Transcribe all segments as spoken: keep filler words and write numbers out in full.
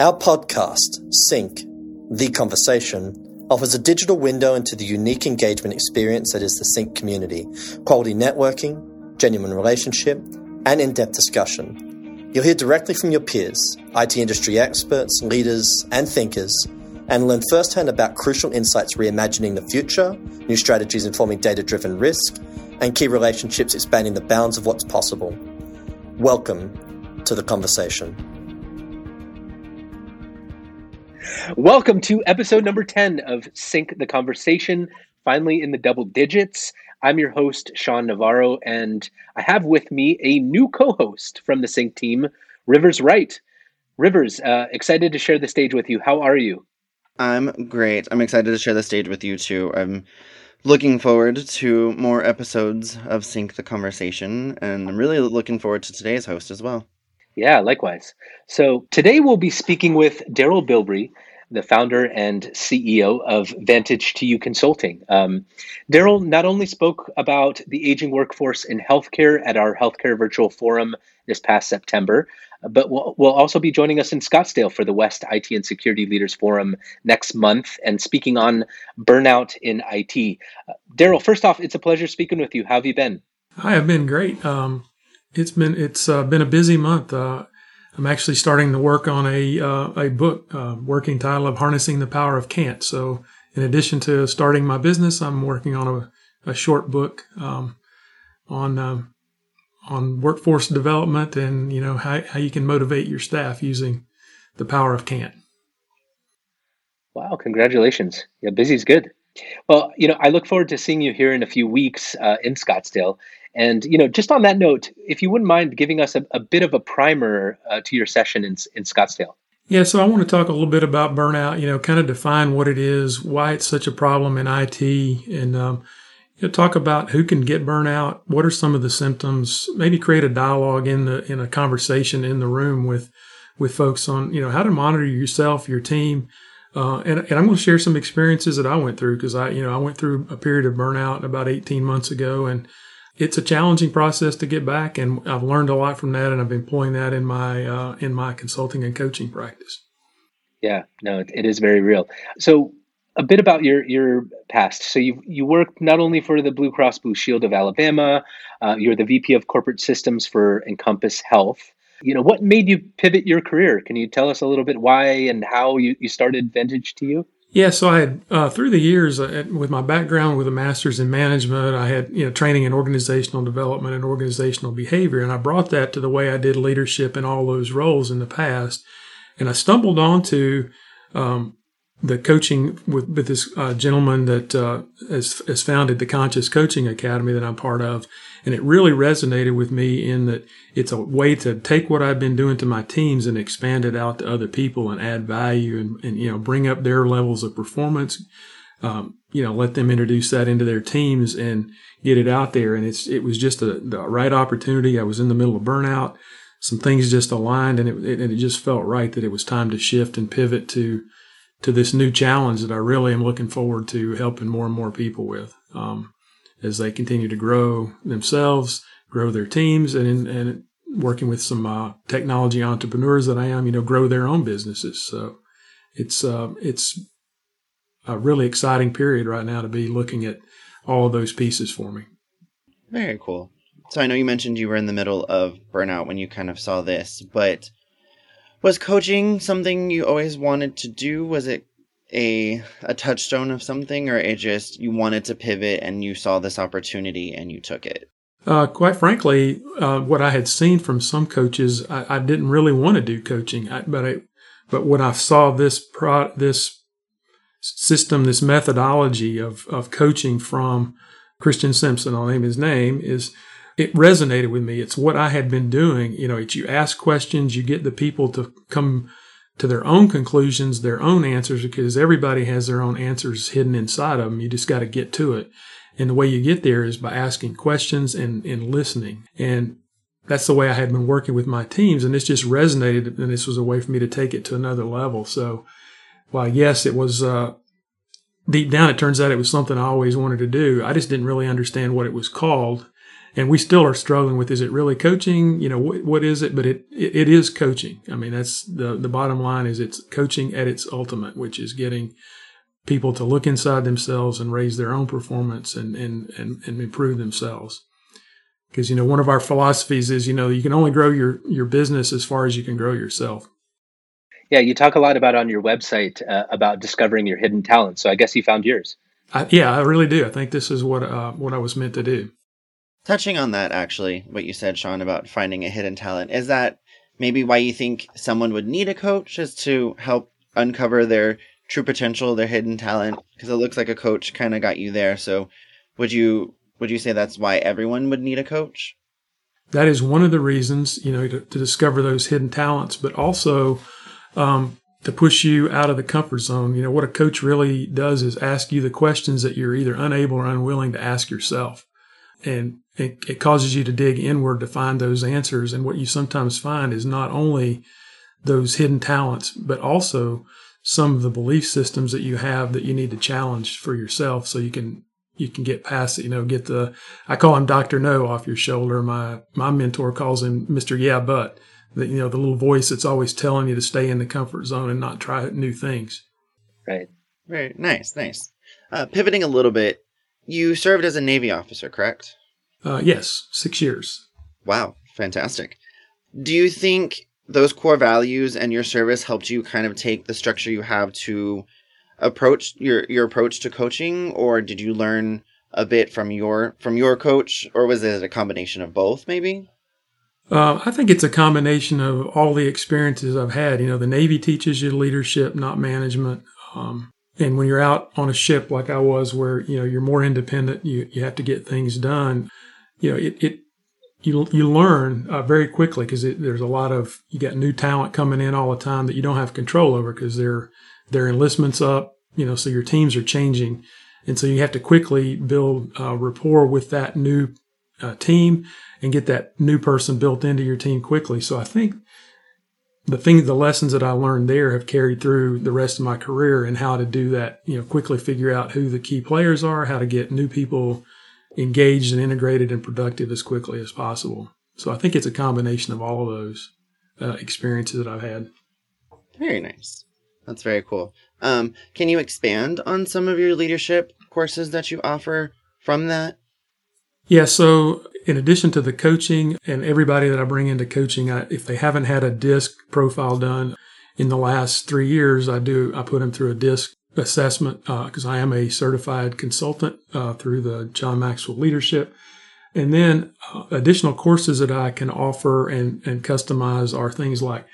Our podcast, Sync, The Conversation, offers a digital window into the unique engagement experience that is the Sync community, quality networking, genuine relationship, and in-depth discussion. You'll hear directly from your peers, I T industry experts, leaders, and thinkers, and learn firsthand about crucial insights reimagining the future, new strategies informing data-driven risk, and key relationships expanding the bounds of what's possible. Welcome to The Conversation. Welcome to episode number ten of Sync the Conversation, finally in the double digits. I'm your host, Sean Navarro, and I have with me a new co-host from the Sync team, Rivers Wright. Rivers, uh, excited to share the stage with you. How are you? I'm great. I'm excited to share the stage with you too. I'm looking forward to more episodes of Sync the Conversation, and I'm really looking forward to today's host as well. Yeah, likewise. So today we'll be speaking with Daryl Bilbrey, the founder and C E O of Vantage two U Consulting. Um, Daryl not only spoke about the aging workforce in healthcare at our healthcare virtual forum this past September, but will we'll also be joining us in Scottsdale for the West I T and Security Leaders Forum next month and speaking on burnout in I T. Uh, Daryl, first off, it's a pleasure speaking with you. How have you been? Hi, I've been great. Um, it's been it's uh, been a busy month. Uh, I'm actually starting to work on a uh, a book, uh, working title of Harnessing the Power of Can't. So in addition to starting my business, I'm working on a, a short book um, on uh, on workforce development and, you know, how, how you can motivate your staff using the power of Can't. Wow, congratulations. Yeah, busy's good. Well, you know, I look forward to seeing you here in a few weeks uh, in Scottsdale. And, you know, just on that note, if you wouldn't mind giving us a, a bit of a primer uh, to your session in, in Scottsdale. Yeah, so I want to talk a little bit about burnout, you know, kind of define what it is, why it's such a problem in I T, and um, you know, talk about who can get burnout, what are some of the symptoms, maybe create a dialogue in the in a conversation in the room with with folks on, you know, how to monitor yourself, your team. Uh, and, and I'm going to share some experiences that I went through because I, you know, I went through a period of burnout about eighteen months ago, and it's a challenging process to get back, and I've learned a lot from that, and I've been employing that in my uh, in my consulting and coaching practice. Yeah, no, it, it is very real. So a bit about your your past. So you you worked not only for the Blue Cross Blue Shield of Alabama, uh, you're the V P of Corporate Systems for Encompass Health. You know, what made you pivot your career? Can you tell us a little bit why and how you, you started Vantage two U? Yeah, so I had, uh, through the years, uh, with my background with a master's in management, I had, you know, training in organizational development and organizational behavior, and I brought that to the way I did leadership in all those roles in the past. And I stumbled onto um, the coaching with, with this uh, gentleman that uh, has, has founded the Conscious Coaching Academy that I'm part of, and it really resonated with me in that it's a way to take what I've been doing to my teams and expand it out to other people and add value and, and you know, bring up their levels of performance, um, you know, let them introduce that into their teams and get it out there. And it's it was just a, the right opportunity. I was in the middle of burnout. Some things just aligned, and it, it, and it just felt right that it was time to shift and pivot to to this new challenge that I really am looking forward to helping more and more people with um, as they continue to grow themselves, grow their teams, and in, and working with some uh, technology entrepreneurs that I am, you know, grow their own businesses. So it's uh, it's a really exciting period right now to be looking at all of those pieces for me. Very cool. So I know you mentioned you were in the middle of burnout when you kind of saw this, but was coaching something you always wanted to do? Was it a a touchstone of something, or it just you wanted to pivot and you saw this opportunity and you took it? Uh, quite frankly, uh, what I had seen from some coaches, I, I didn't really want to do coaching. I, but I, but when I saw this pro, this system, this methodology of of coaching from Christian Simpson, I'll name his name, is it resonated with me. It's what I had been doing. You know, it's you ask questions, you get the people to come to their own conclusions, their own answers, because everybody has their own answers hidden inside of them. You just got to get to it. And the way you get there is by asking questions and, and listening. And that's the way I had been working with my teams. And this just resonated. And this was a way for me to take it to another level. So while, yes, it was uh, deep down, it turns out it was something I always wanted to do. I just didn't really understand what it was called. And we still are struggling with, is it really coaching? You know, what, what is it? But it, it it is coaching. I mean, that's the the bottom line is it's coaching at its ultimate, which is getting people to look inside themselves and raise their own performance and and and, and improve themselves. Because, you know, one of our philosophies is, you know, you can only grow your, your business as far as you can grow yourself. Yeah, you talk a lot about on your website uh, about discovering your hidden talent. So I guess you found yours. I, yeah, I really do. I think this is what uh, what I was meant to do. Touching on that, actually, what you said, Sean, about finding a hidden talent, is that maybe why you think someone would need a coach, is to help uncover their true potential, their hidden talent? Because it looks like a coach kind of got you there. So would you would you say that's why everyone would need a coach? That is one of the reasons, you know, to, to discover those hidden talents, but also um, to push you out of the comfort zone. You know, what a coach really does is ask you the questions that you're either unable or unwilling to ask yourself. And it, it causes you to dig inward to find those answers. And what you sometimes find is not only those hidden talents, but also some of the belief systems that you have that you need to challenge for yourself so you can you can get past it. You know, get the, I call him Doctor No off your shoulder. My my mentor calls him Mister Yeah, but, the, you know, the little voice that's always telling you to stay in the comfort zone and not try new things. Right. Right. Nice, nice. Uh, pivoting a little bit, you served as a Navy officer, correct? Uh, yes, six years. Wow, fantastic. Do you think those core values and your service helped you kind of take the structure you have to approach your, your approach to coaching, or did you learn a bit from your from your coach, or was it a combination of both maybe? Uh, I think it's a combination of all the experiences I've had. You know, the Navy teaches you leadership, not management. Um And when you're out on a ship like I was, where, you know, you're more independent, you, you have to get things done, you know, it, it you you learn uh, very quickly because there's a lot of, you got new talent coming in all the time that you don't have control over because their their enlistment's up, you know, so your teams are changing. And so you have to quickly build uh, rapport with that new uh, team and get that new person built into your team quickly. So I think The thing, the lessons that I learned there have carried through the rest of my career, and how to do that, you know, quickly figure out who the key players are, how to get new people engaged and integrated and productive as quickly as possible. So I think it's a combination of all of those uh, experiences that I've had. Very nice. That's very cool. Um, can you expand on some of your leadership courses that you offer from that? Yeah, so in addition to the coaching, and everybody that I bring into coaching, I, if they haven't had a DISC profile done in the last three years, I do I put them through a DISC assessment because uh, I am a certified consultant uh, through the John Maxwell Leadership. And then uh, additional courses that I can offer and, and customize are things like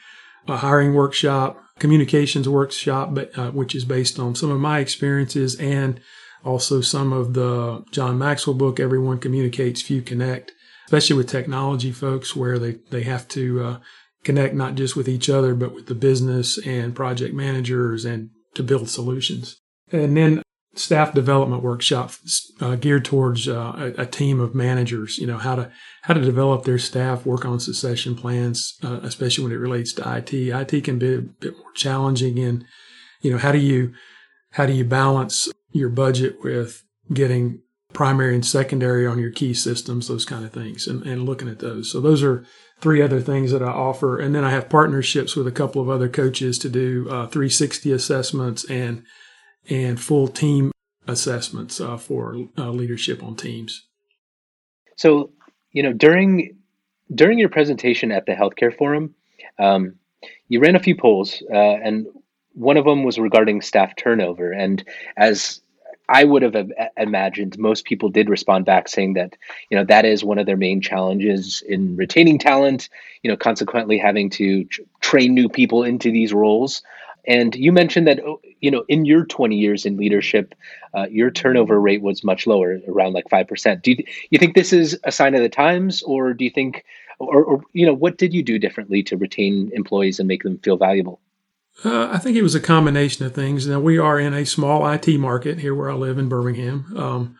a hiring workshop, communications workshop, but, uh, which is based on some of my experiences and also some of the John Maxwell book, Everyone Communicates, Few Connect, especially with technology folks, where they, they have to uh, connect not just with each other, but with the business and project managers and to build solutions. And then staff development workshop uh, geared towards uh, a, a team of managers, you know, how to how to develop their staff, work on succession plans, uh, especially when it relates to I T. I T can be a bit more challenging in, you know, how do you how do you balance your budget with getting primary and secondary on your key systems, those kind of things, and, and looking at those. So those are three other things that I offer. And then I have partnerships with a couple of other coaches to do uh, three sixty assessments and and full team assessments uh, for uh, leadership on teams. So, you know, during during your presentation at the Healthcare Forum, um, you ran a few polls uh, and one of them was regarding staff turnover. And as I would have imagined, most people did respond back saying that, you know, that is one of their main challenges in retaining talent, you know, consequently having to tr- train new people into these roles. And you mentioned that, you know, in your twenty years in leadership, uh, your turnover rate was much lower, around like five percent. Do you, you think this is a sign of the times, or do you think, or, or, you know, what did you do differently to retain employees and make them feel valuable? Uh, I think it was a combination of things. Now, we are in a small I T market here where I live in Birmingham, um,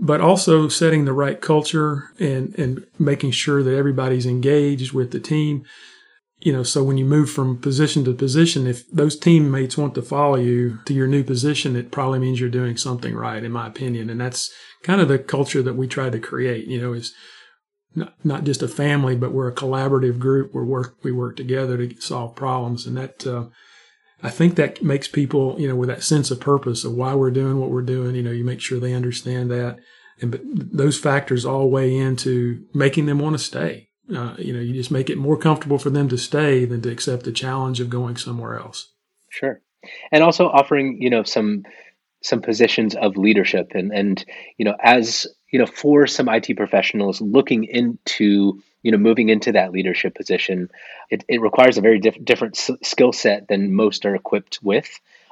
but also setting the right culture and, and making sure that everybody's engaged with the team. You know, so when you move from position to position, if those teammates want to follow you to your new position, it probably means you're doing something right, in my opinion. And that's kind of the culture that we try to create, you know, is not, not just a family, but we're a collaborative group. We work, we work together to solve problems. And that, uh, I think that makes people, you know, with that sense of purpose of why we're doing what we're doing, you know, you make sure they understand that. And but those factors all weigh into making them want to stay. Uh, you know, you just make it more comfortable for them to stay than to accept the challenge of going somewhere else. Sure. And also offering, you know, some some positions of leadership and, and you know, as, you know, for some I T professionals looking into, you know, moving into that leadership position, it, it requires a very diff- different s- skill set than most are equipped with.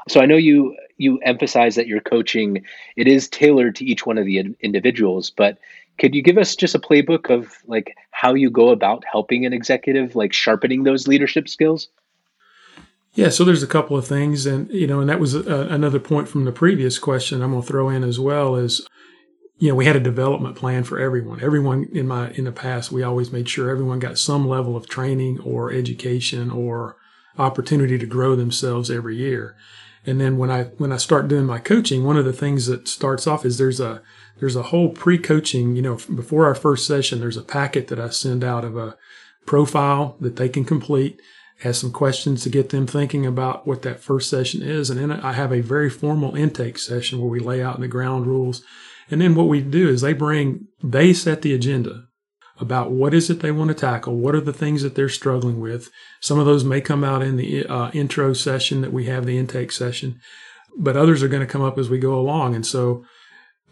So I know you you emphasize that your coaching, it is tailored to each one of the individuals, but could you give us just a playbook of like how you go about helping an executive, like sharpening those leadership skills? Yeah, so there's a couple of things, and you know, and that was a, another point from the previous question I'm going to throw in as well is, you know, we had a development plan for everyone. Everyone in my in the past, we always made sure everyone got some level of training or education or opportunity to grow themselves every year. And then when I when I start doing my coaching, one of the things that starts off is there's a There's a whole pre-coaching, you know, before our first session, there's a packet that I send out of a profile that they can complete, has some questions to get them thinking about what that first session is. And then I have a very formal intake session where we lay out in the ground rules. And then what we do is they bring, they set the agenda about what is it they want to tackle, what are the things that they're struggling with. Some of those may come out in the uh, intro session that we have, the intake session, but others are going to come up as we go along. And so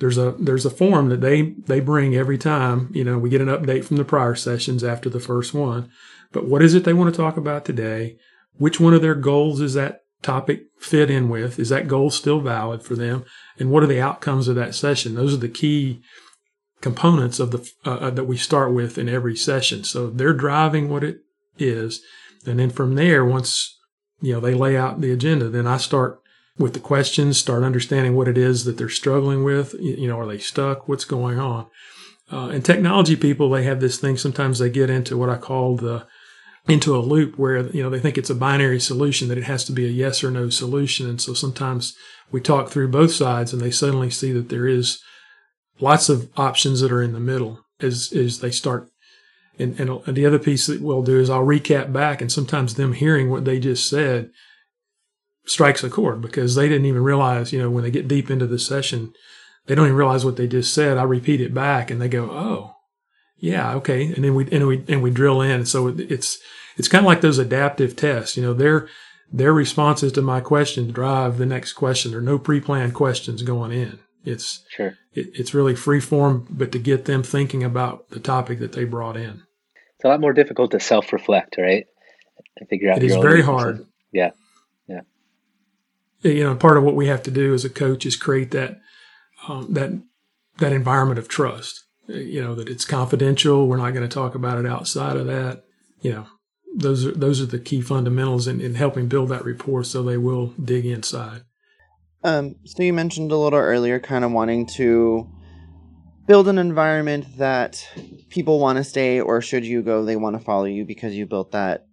There's a there's a form that they, they bring every time. You know, we get an update from the prior sessions after the first one. But what is it they want to talk about today? Which one of their goals is that topic fit in with? Is that goal still valid for them? And what are the outcomes of that session? Those are the key components of the uh, that we start with in every session. So they're driving what it is, and then from there, once you know they lay out the agenda, then I start with the questions, start understanding what it is that they're struggling with. You know, are they stuck? What's going on? Uh, and technology people, they have this thing. Sometimes they get into what I call the, into a loop where, you know, they think it's a binary solution, that it has to be a yes or no solution. And so sometimes we talk through both sides and they suddenly see that there is lots of options that are in the middle as, as they start. And, and the other piece that we'll do is I'll recap back, and sometimes them hearing what they just said strikes a chord because they didn't even realize, you know, when they get deep into the session, they don't even realize what they just said. I repeat it back and they go, oh, yeah, okay. And then we, and we, and we drill in. And so it's, it's kind of like those adaptive tests, you know, their, their responses to my question drive the next question. There are no pre-planned questions going in. It's, sure. it, it's really free form, but to get them thinking about the topic that they brought in. It's a lot more difficult to self-reflect, right? To figure out. It is very hard. Yeah. You know, part of what we have to do as a coach is create that um, that that environment of trust. You know, that it's confidential. We're not going to talk about it outside of that. You know, those are those are the key fundamentals in, in helping build that rapport, so they will dig inside. Um, so you mentioned a little earlier, kind of wanting to build an environment that people want to stay, or should you go, they want to follow you because you built that.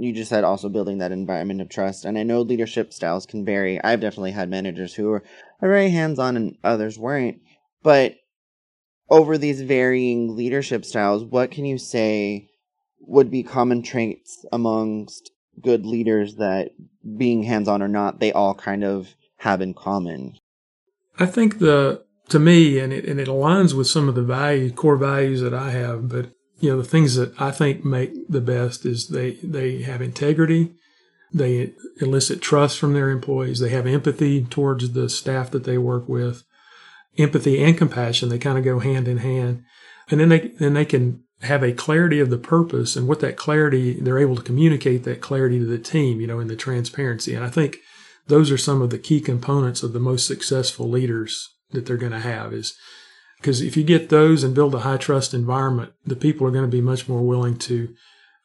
You just said also building that environment of trust. And I know leadership styles can vary. I've definitely had managers who are very hands-on and others weren't. But over these varying leadership styles, what can you say would be common traits amongst good leaders that, being hands-on or not, they all kind of have in common? I think the, to me, and it, and it aligns with some of the value, core values that I have, but you know, the things that I think make the best is they, they have integrity, they elicit trust from their employees, they have empathy towards the staff that they work with, empathy and compassion, they kind of go hand in hand. And then they then they can have a clarity of the purpose, and what that clarity, they're able to communicate that clarity to the team, you know, in the transparency. And I think those are some of the key components of the most successful leaders that they're going to have is, because if you get those and build a high-trust environment, the people are going to be much more willing to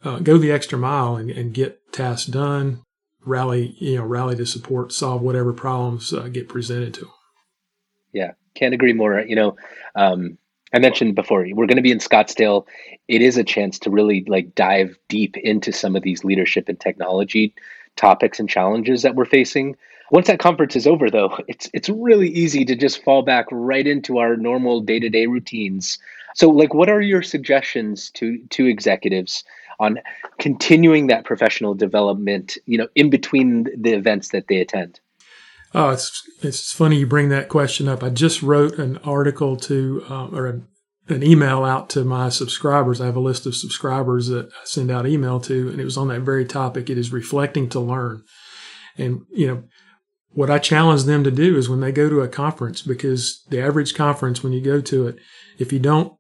uh, go the extra mile and, and get tasks done, rally, you know, rally to support, solve whatever problems uh, get presented to them. Yeah, can't agree more. You know, um, I mentioned before, we're going to be in Scottsdale. It is a chance to really like dive deep into some of these leadership and technology topics and challenges that we're facing. Once that conference is over, though, it's it's really easy to just fall back right into our normal day-to-day routines. So, like, what are your suggestions to to executives on continuing that professional development, you know, in between the events that they attend? Oh, it's it's funny you bring that question up. I just wrote an article to, um, or a, an email out to my subscribers. I have a list of subscribers that I send out email to, and it was on that very topic. It is reflecting to learn. And, you know, what I challenge them to do is when they go to a conference, because the average conference, when you go to it, if you don't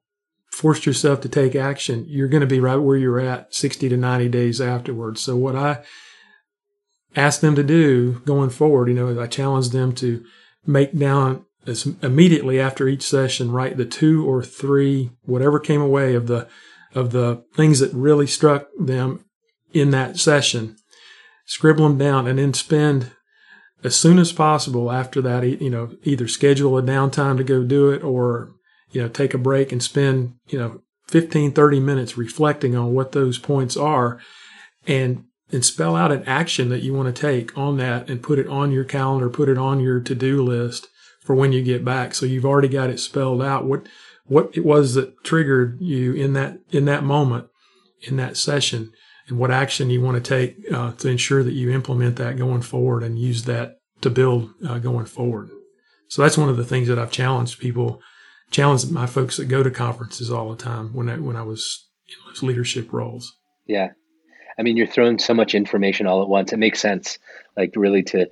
force yourself to take action, you're going to be right where you're at sixty to ninety days afterwards. So what I ask them to do going forward, you know, I challenge them to make down as immediately after each session, write the two or three, whatever came away of the, of the things that really struck them in that session, scribble them down, and then spend as soon as possible after that, you know, either schedule a downtime to go do it or, you know, take a break and spend, you know, fifteen, thirty minutes reflecting on what those points are and And spell out an action that you want to take on that and put it on your calendar, put it on your to-do list for when you get back. So you've already got it spelled out. What what it was that triggered you in that in that moment, in that session, and what action you want to take uh, to ensure that you implement that going forward and use that to build uh, going forward. So that's one of the things that I've challenged people, challenged my folks that go to conferences all the time when I, when I was in those leadership roles. Yeah. I mean, you're throwing so much information all at once. It makes sense, like really to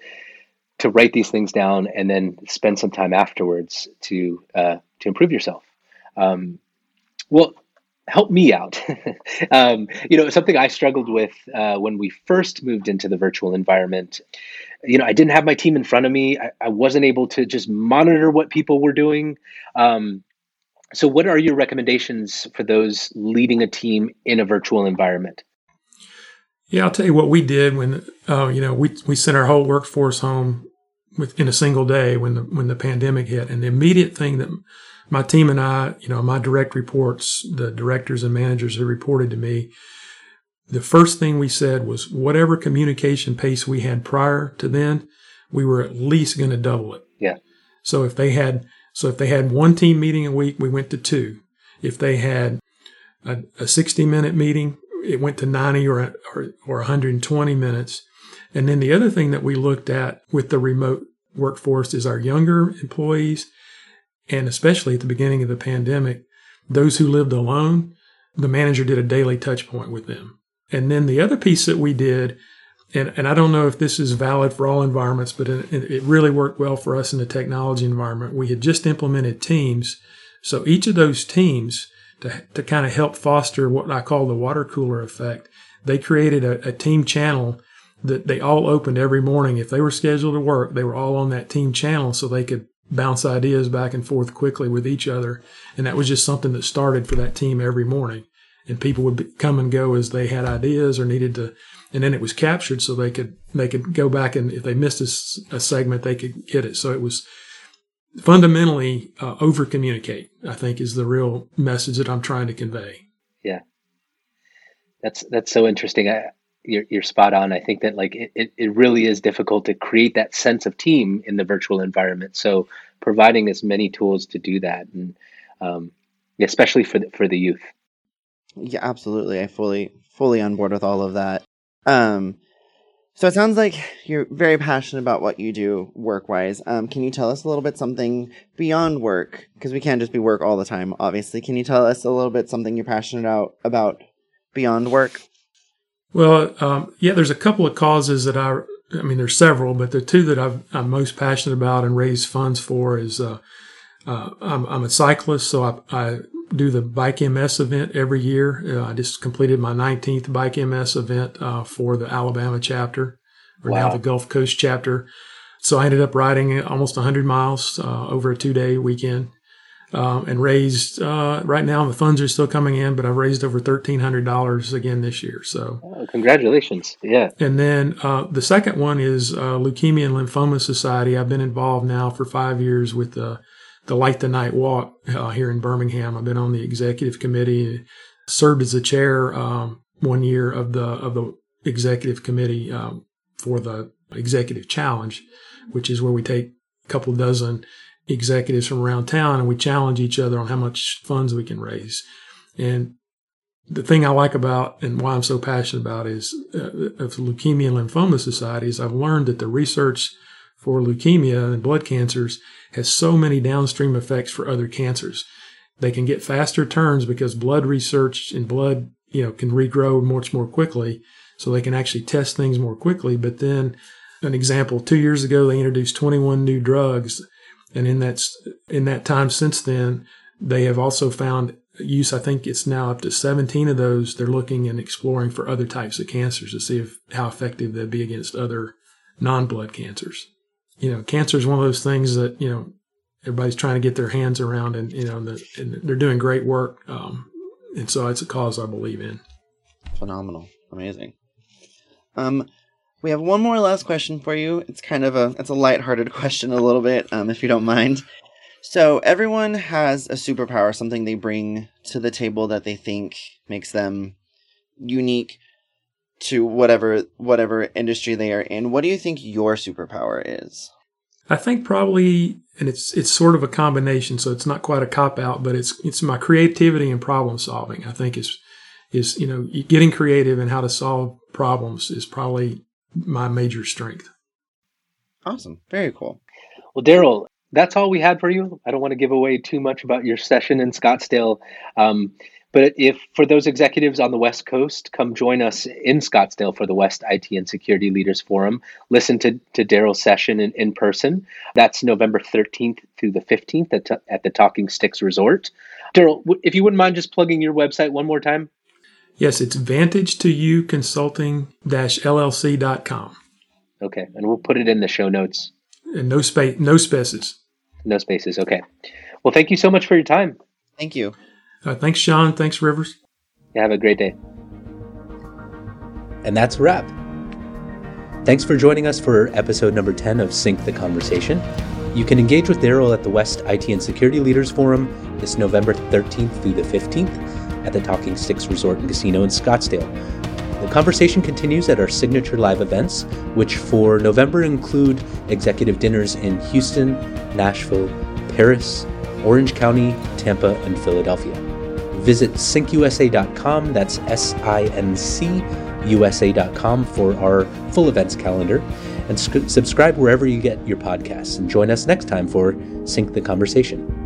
to write these things down and then spend some time afterwards to uh, to improve yourself. Um, well, help me out. um, you know, something I struggled with uh, when we first moved into the virtual environment. You know, I didn't have my team in front of me. I, I wasn't able to just monitor what people were doing. Um, so, what are your recommendations for those leading a team in a virtual environment? Yeah, I'll tell you what we did when, uh, you know, we we sent our whole workforce home with, in a single day when the when the pandemic hit. And the immediate thing that my team and I, you know, my direct reports, the directors and managers who reported to me, the first thing we said was whatever communication pace we had prior to then, we were at least going to double it. Yeah. So if they had, so if they had one team meeting a week, we went to two. If they had a, a sixty minute meeting, it went to ninety or, or or one hundred twenty minutes. And then the other thing that we looked at with the remote workforce is our younger employees, and especially at the beginning of the pandemic, those who lived alone, the manager did a daily touch point with them. And then the other piece that we did, and, and I don't know if this is valid for all environments, but it, it really worked well for us in the technology environment. We had just implemented teams. So each of those teams, To, to kind of help foster what I call the water cooler effect, they created a, a team channel that they all opened every morning. If they were scheduled to work, they were all on that team channel so they could bounce ideas back and forth quickly with each other. And that was just something that started for that team every morning. And people would be, come and go as they had ideas or needed to. And then it was captured so they could, they could go back and if they missed a, a segment, they could get it. So it was fundamentally uh, over communicate, I think, is the real message that I'm trying to convey. Yeah. That's, that's so interesting. I, you're, you're spot on. I think that like it, it really is difficult to create that sense of team in the virtual environment. So providing as many tools to do that, and um, especially for the, for the youth. Yeah, absolutely. I fully, fully on board with all of that. Um, So it sounds like you're very passionate about what you do work-wise. Um, can you tell us a little bit something beyond work? Because we can't just be work all the time, obviously. Can you tell us a little bit something you're passionate out, about beyond work? Well, um, yeah, there's a couple of causes that I, I mean, there's several, but the two that I've, I'm most passionate about and raise funds for is uh, uh, I'm, I'm a cyclist, so I, I do the Bike M S event every year. Uh, I just completed my nineteenth Bike M S event uh, for the Alabama chapter, or wow. Now the Gulf Coast chapter. So I ended up riding almost one hundred miles uh, over a two-day weekend um, and raised, uh, right now the funds are still coming in, but I've raised over one thousand three hundred dollars again this year. So oh, congratulations. Yeah. And then uh, the second one is uh, Leukemia and Lymphoma Society. I've been involved now for five years with the the Light the Night Walk uh, here in Birmingham. I've been on the executive committee, served as the chair um, one year of the of the executive committee um, for the Executive Challenge, which is where we take a couple dozen executives from around town and we challenge each other on how much funds we can raise. And the thing I like about and why I'm so passionate about is uh, of Leukemia and Lymphoma Society is I've learned that the research for leukemia and blood cancers has so many downstream effects for other cancers. They can get faster turns because blood research and blood, you know, can regrow much more quickly, so they can actually test things more quickly. But then, an example, two years ago, they introduced twenty-one new drugs, and in that in that time since then, they have also found use. I think it's now up to seventeen of those. They're looking and exploring for other types of cancers to see if, how effective they'd be against other non-blood cancers. You know, cancer is one of those things that, you know, everybody's trying to get their hands around, and, you know, the, and they're doing great work. Um, and so it's a cause I believe in. Phenomenal. Amazing. Um, we have one more last question for you. It's kind of a, it's a lighthearted question a little bit, um, if you don't mind. So everyone has a superpower, something they bring to the table that they think makes them unique to whatever, whatever industry they are in. What do you think your superpower is? I think probably, and it's, it's sort of a combination, so it's not quite a cop out, but it's, it's my creativity and problem solving. I think is, is, you know, getting creative and how to solve problems is probably my major strength. Awesome. Very cool. Well, Daryl, that's all we had for you. I don't want to give away too much about your session in Scottsdale. Um, but if for those executives on the West Coast, come join us in Scottsdale for the West I T and Security Leaders Forum. Listen to, to Daryl's session in, in person. That's November thirteenth through the fifteenth at, at the Talking Sticks Resort. Daryl, w- if you wouldn't mind just plugging your website one more time. Yes, it's Vantage two U Consulting L L C dot com. Okay, and we'll put it in the show notes. And no space, no spaces. No spaces, okay. Well, thank you so much for your time. Thank you. Uh, thanks, Sean. Thanks, Rivers. Yeah, have a great day. And that's a wrap. Thanks for joining us for episode number ten of Sync the Conversation. You can engage with Daryl at the West I T and Security Leaders Forum this November thirteenth through the fifteenth at the Talking Sticks Resort and Casino in Scottsdale. The conversation continues at our signature live events, which for November include executive dinners in Houston, Nashville, Paris, Orange County, Tampa, and Philadelphia. Visit sync U S A dot com, that's S I N C U S A dot com for our full events calendar, and sc- subscribe wherever you get your podcasts, and join us next time for Sync the Conversation.